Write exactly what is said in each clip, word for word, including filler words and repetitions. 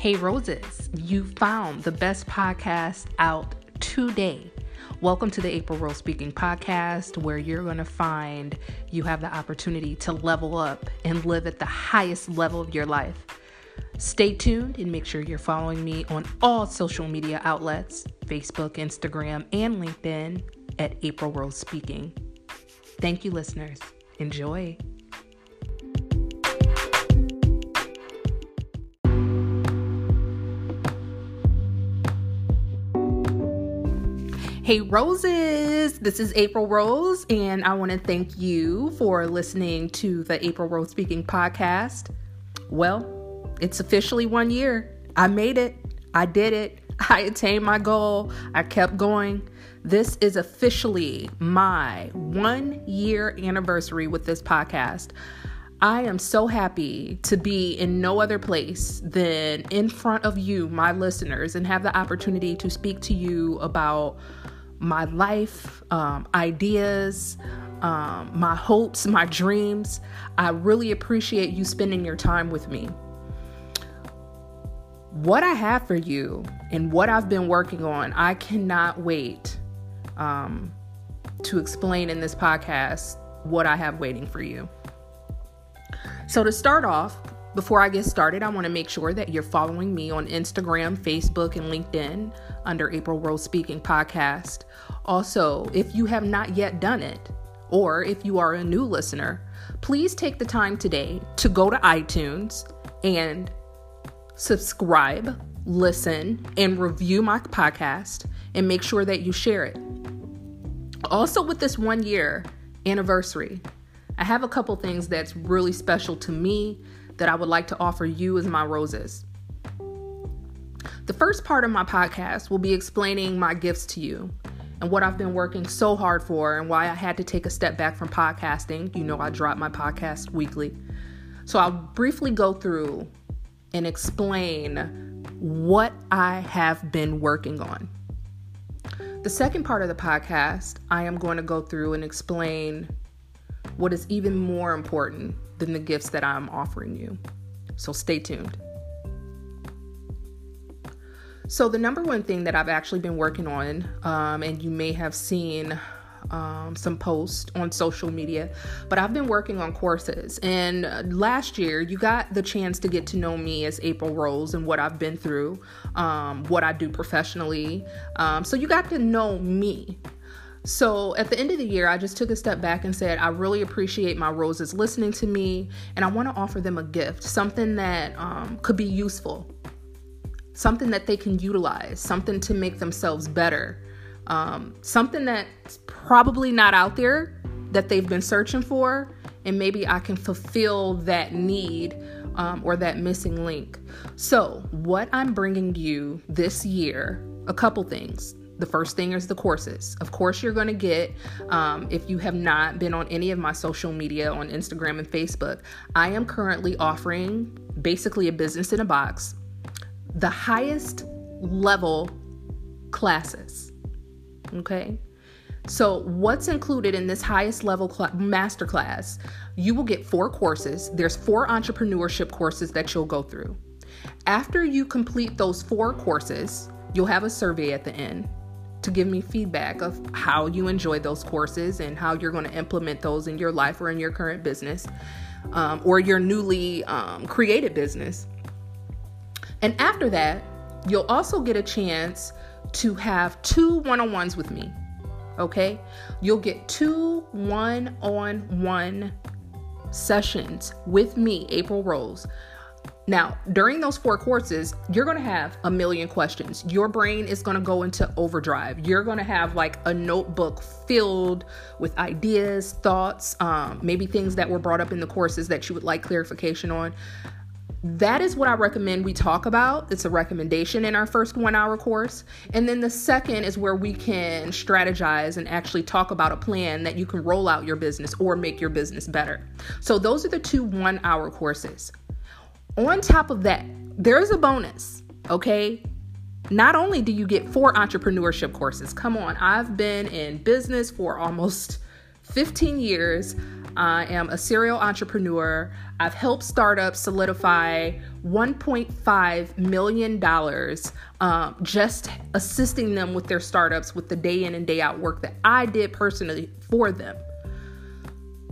Hey Roses, you found the best podcast out today. Welcome to the April World Speaking Podcast, where you're going to find you have the opportunity to level up and live at the highest level of your life. Stay tuned and make sure you're following me on all social media outlets, Facebook, Instagram, and LinkedIn at April World Speaking. Thank you, listeners. Enjoy. Hey Roses, this is April Rose, and I want to thank you for listening to the April Rose Speaking Podcast. Well, it's officially one year. I made it. I did it. I attained my goal. I kept going. This is officially my one year anniversary with this podcast. I am so happy to be in no other place than in front of you, my listeners, and have the opportunity to speak to you about my life, um, ideas, um, my hopes, my dreams. I really appreciate you spending your time with me. What I have for you and what I've been working on, I cannot wait um, to explain in this podcast what I have waiting for you. So to start off, before I get started, I want to make sure that you're following me on Instagram, Facebook, and LinkedIn under April World Speaking Podcast. Also, if you have not yet done it, or if you are a new listener, please take the time today to go to iTunes and subscribe, listen, and review my podcast, and make sure that you share it. Also, with this one year anniversary, I have a couple things that's really special to me that I would like to offer you as my roses. The first part of my podcast will be explaining my gifts to you and what I've been working so hard for and why I had to take a step back from podcasting. You know, I drop my podcast weekly. So I'll briefly go through and explain what I have been working on. The second part of the podcast, I am going to go through and explain what is even more important than the gifts that I'm offering you. So stay tuned. So the number one thing that I've actually been working on, um, and you may have seen um, some posts on social media, but I've been working on courses. And last year, you got the chance to get to know me as April Rose and what I've been through, um, what I do professionally. Um, so you got to know me. So at the end of the year, I just took a step back and said, I really appreciate my roses listening to me, and I want to offer them a gift, something that um, could be useful, something that they can utilize, something to make themselves better, um, something that's probably not out there that they've been searching for, and maybe I can fulfill that need um, or that missing link. So what I'm bringing you this year, a couple things. The first thing is the courses. Of course, you're going to get, um, if you have not been on any of my social media on Instagram and Facebook, I am currently offering basically a business in a box, the highest level classes. Okay. So what's included in this highest level cl- masterclass, you will get four courses. There's four entrepreneurship courses that you'll go through. After you complete those four courses, you'll have a survey at the end to give me feedback of how you enjoy those courses and how you're going to implement those in your life or in your current business, um, or your newly um, created business. And after that, you'll also get a chance to have two one-on-ones with me. Okay? You'll get two one-on-one sessions with me, April Rose. Now, during those four courses, you're going to have a million questions. Your brain is going to go into overdrive. You're going to have like a notebook filled with ideas, thoughts, um, maybe things that were brought up in the courses that you would like clarification on. That is what I recommend we talk about. It's a recommendation in our first one hour course. And then the second is where we can strategize and actually talk about a plan that you can roll out your business or make your business better. So those are the two one hour courses. On top of that, there is a bonus, okay? Not only do you get four entrepreneurship courses, come on, I've been in business for almost fifteen years. I am a serial entrepreneur. I've helped startups solidify one point five million dollars um, just assisting them with their startups with the day in and day out work that I did personally for them.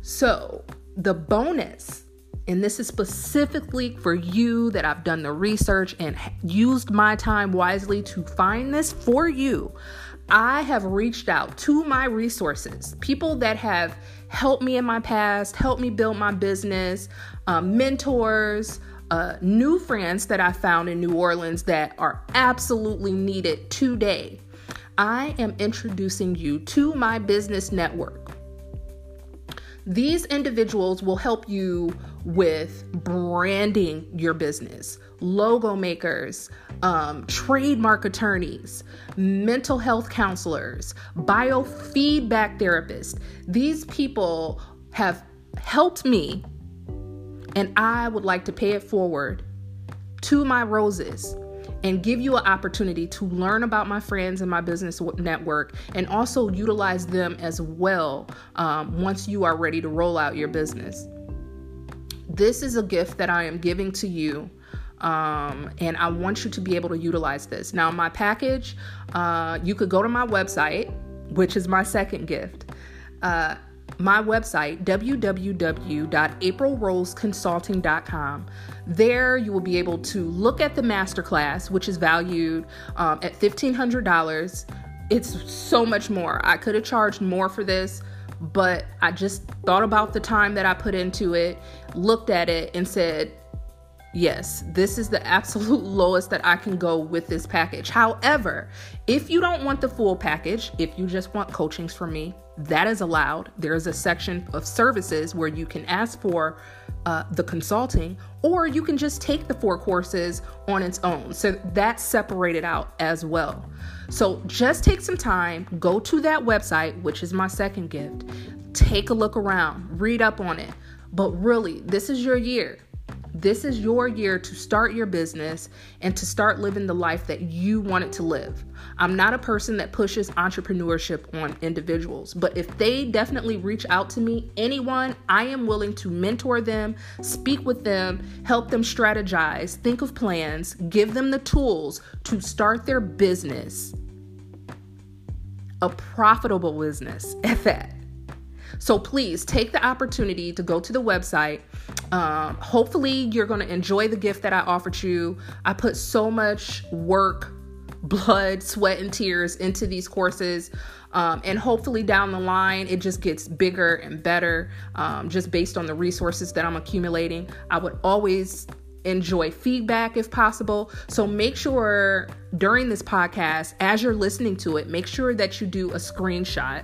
So the bonus, and this is specifically for you that I've done the research and used my time wisely to find this for you. I have reached out to my resources, people that have helped me in my past, helped me build my business, uh, mentors, uh, new friends that I found in New Orleans that are absolutely needed today. I am introducing you to my business network. These individuals will help you with branding your business, logo makers, um, trademark attorneys, mental health counselors, biofeedback therapists. These people have helped me, and I would like to pay it forward to my roses and give you an opportunity to learn about my friends and my business network and also utilize them as well um, once you are ready to roll out your business. This is a gift that I am giving to you, um, and I want you to be able to utilize this. Now, my package, uh, you could go to my website, which is my second gift. Uh, my website, w w w dot april rose consulting dot com. There you will be able to look at the masterclass, which is valued um, at fifteen hundred dollars. It's so much more. I could have charged more for this, but I just thought about the time that I put into it, looked at it, and said, yes, this is the absolute lowest that I can go with this package. However, if you don't want the full package, if you just want coachings from me, that is allowed. There is a section of services where you can ask for uh, the consulting, or you can just take the four courses on its own. So that's separated out as well. So just take some time, go to that website, which is my second gift, take a look around, read up on it. But really, this is your year. This is your year to start your business and to start living the life that you want it to live. I'm not a person that pushes entrepreneurship on individuals, but if they definitely reach out to me, anyone, I am willing to mentor them, speak with them, help them strategize, think of plans, give them the tools to start their business, a profitable business at that. So please take the opportunity to go to the website. Um, hopefully you're going to enjoy the gift that I offered you. I put so much work, blood, sweat, and tears into these courses. Um, and hopefully down the line, it just gets bigger and better, um, just based on the resources that I'm accumulating. I would always enjoy feedback if possible. So make sure during this podcast, as you're listening to it, make sure that you do a screenshot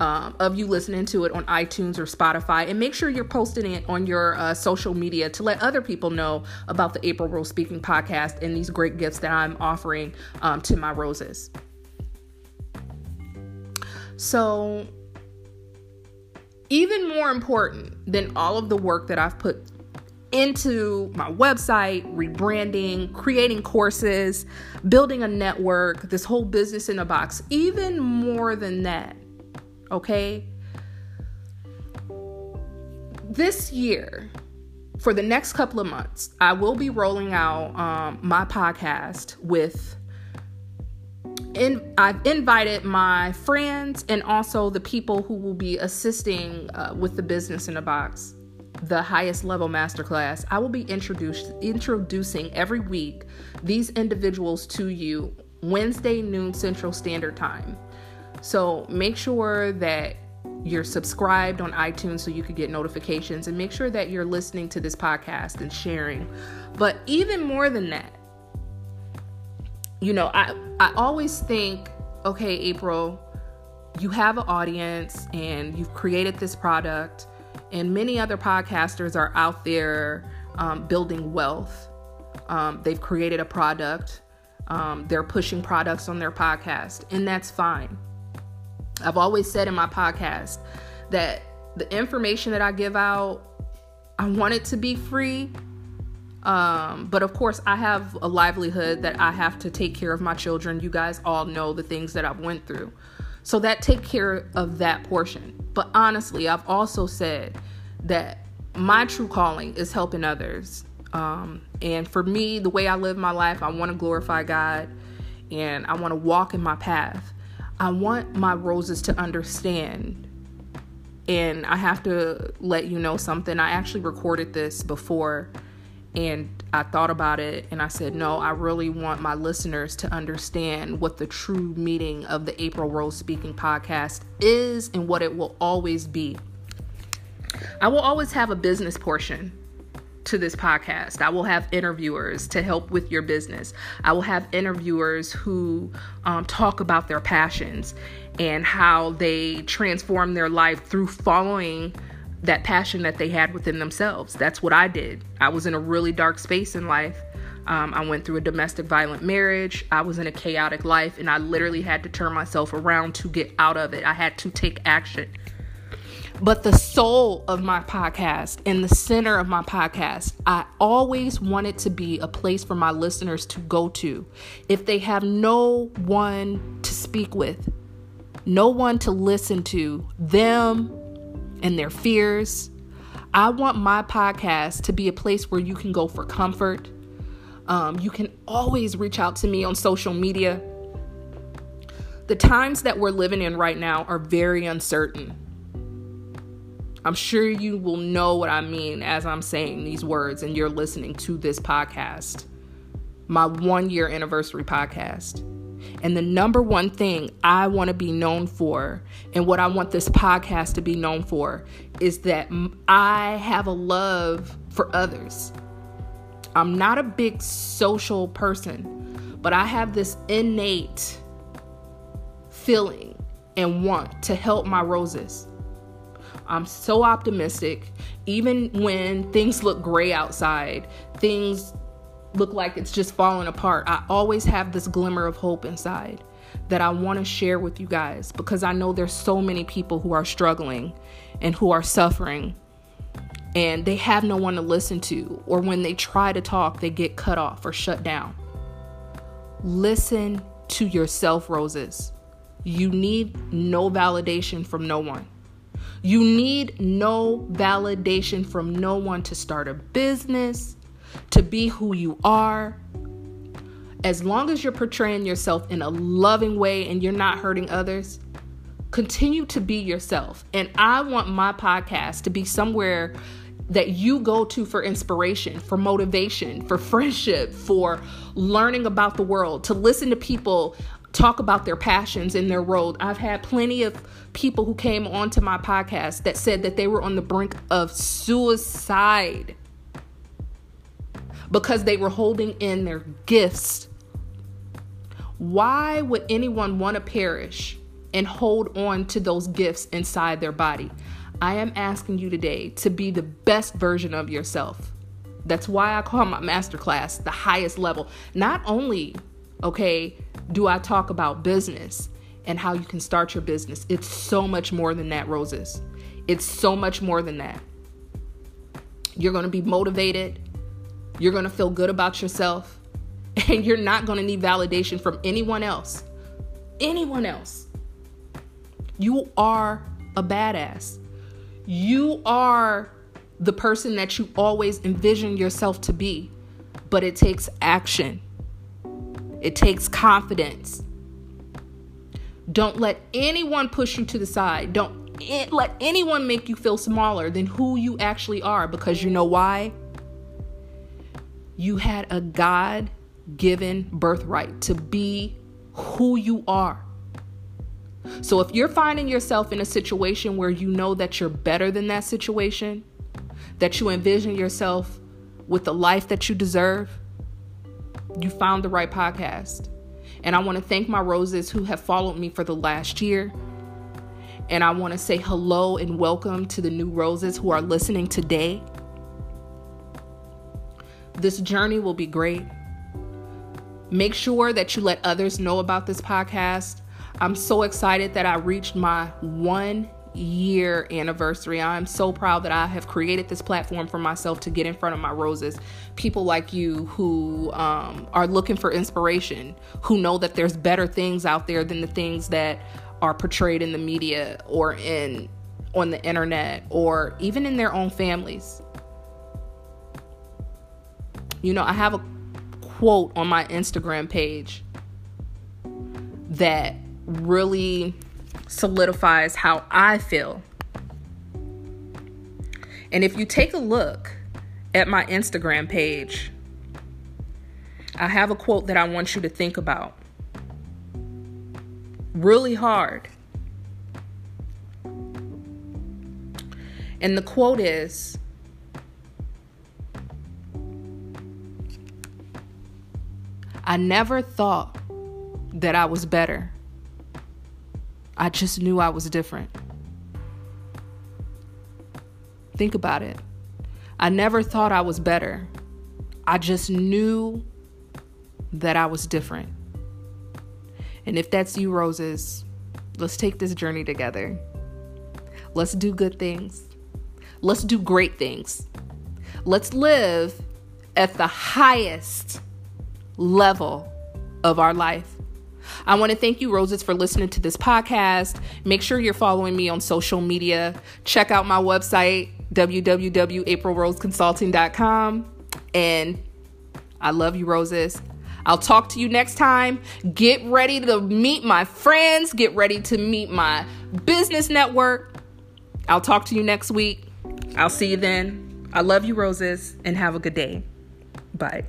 Um, of you listening to it on iTunes or Spotify, and make sure you're posting it on your uh, social media to let other people know about the April Rose Speaking Podcast and these great gifts that I'm offering um, to my roses. So even more important than all of the work that I've put into my website, rebranding, creating courses, building a network, this whole business in a box, even more than that, okay? This year, for the next couple of months, I will be rolling out um, my podcast with, in, I've invited my friends and also the people who will be assisting uh, with the business in a box, the highest level masterclass. I will be introduced, introducing every week these individuals to you Wednesday noon Central Standard Time. So make sure that you're subscribed on iTunes so you can get notifications, and make sure that you're listening to this podcast and sharing. But even more than that, you know, I, I always think, okay, April, you have an audience and you've created this product, and many other podcasters are out there um, building wealth. Um, they've created a product. Um, they're pushing products on their podcast, and that's fine. I've always said in my podcast that the information that I give out, I want it to be free. Um, but of course, I have a livelihood that I have to take care of my children. You guys all know the things that I've went through. So that take care of that portion. But honestly, I've also said that my true calling is helping others. Um, and for me, the way I live my life, I want to glorify God and I want to walk in my path. I want my roses to understand. And I have to let you know something. I actually recorded this before and I thought about it and I said, no, I really want my listeners to understand what the true meaning of the April Rose Speaking Podcast is and what it will always be. I will always have a business portion to this podcast. I will have interviewers to help with your business. I will have interviewers who um, talk about their passions and how they transform their life through following that passion that they had within themselves. That's what I did. I was in a really dark space in life. Um, I went through a domestic violent marriage. I was in a chaotic life and I literally had to turn myself around to get out of it. I had to take action. But the soul of my podcast and the center of my podcast, I always want it to be a place for my listeners to go to. If they have no one to speak with, no one to listen to, them and their fears, I want my podcast to be a place where you can go for comfort. Um, you can always reach out to me on social media. The times that we're living in right now are very uncertain. I'm sure you will know what I mean as I'm saying these words and you're listening to this podcast, my one year anniversary podcast. And the number one thing I want to be known for and what I want this podcast to be known for is that I have a love for others. I'm not a big social person, but I have this innate feeling and want to help my roses. I'm so optimistic. Even when things look gray outside, things look like it's just falling apart, I always have this glimmer of hope inside that I want to share with you guys because I know there's so many people who are struggling and who are suffering and they have no one to listen to, or when they try to talk, they get cut off or shut down. Listen to yourself, roses. You need no validation from no one. You need no validation from no one to start a business, to be who you are. As long as you're portraying yourself in a loving way and you're not hurting others, continue to be yourself. And I want my podcast to be somewhere that you go to for inspiration, for motivation, for friendship, for learning about the world, to listen to people talk about their passions in their road. I've had plenty of people who came onto my podcast that said that they were on the brink of suicide because they were holding in their gifts. Why would anyone want to perish and hold on to those gifts inside their body? I am asking you today to be the best version of yourself. That's why I call my masterclass the highest level. Not only, okay, do I talk about business and how you can start your business? It's so much more than that, roses. It's so much more than that. You're going to be motivated. You're going to feel good about yourself. And you're not going to need validation from anyone else. Anyone else. You are a badass. You are the person that you always envision yourself to be. But it takes action. It takes confidence. Don't let anyone push you to the side. Don't let anyone make you feel smaller than who you actually are, because you know why? You had a God-given birthright to be who you are. So if you're finding yourself in a situation where you know that you're better than that situation, that you envision yourself with the life that you deserve, you found the right podcast. And I want to thank my roses who have followed me for the last year. And I want to say hello and welcome to the new roses who are listening today. This journey will be great. Make sure that you let others know about this podcast. I'm so excited that I reached my one year anniversary. I'm so proud that I have created this platform for myself to get in front of my roses, people like you who um, are looking for inspiration, who know that there's better things out there than the things that are portrayed in the media or in on the internet or even in their own families. You know, I have a quote on my Instagram page that really solidifies how I feel. And if you take a look at my Instagram page, I have a quote that I want you to think about really hard. And the quote is, I never thought that I was better. I just knew I was different. Think about it. I never thought I was better. I just knew that I was different. And if that's you, Roses, let's take this journey together. Let's do good things. Let's do great things. Let's live at the highest level of our life. I want to thank you, Roses, for listening to this podcast. Make sure you're following me on social media. Check out my website, w w w dot april rose consulting dot com. And I love you, Roses. I'll talk to you next time. Get ready to meet my friends. Get ready to meet my business network. I'll talk to you next week. I'll see you then. I love you, Roses, and have a good day. Bye.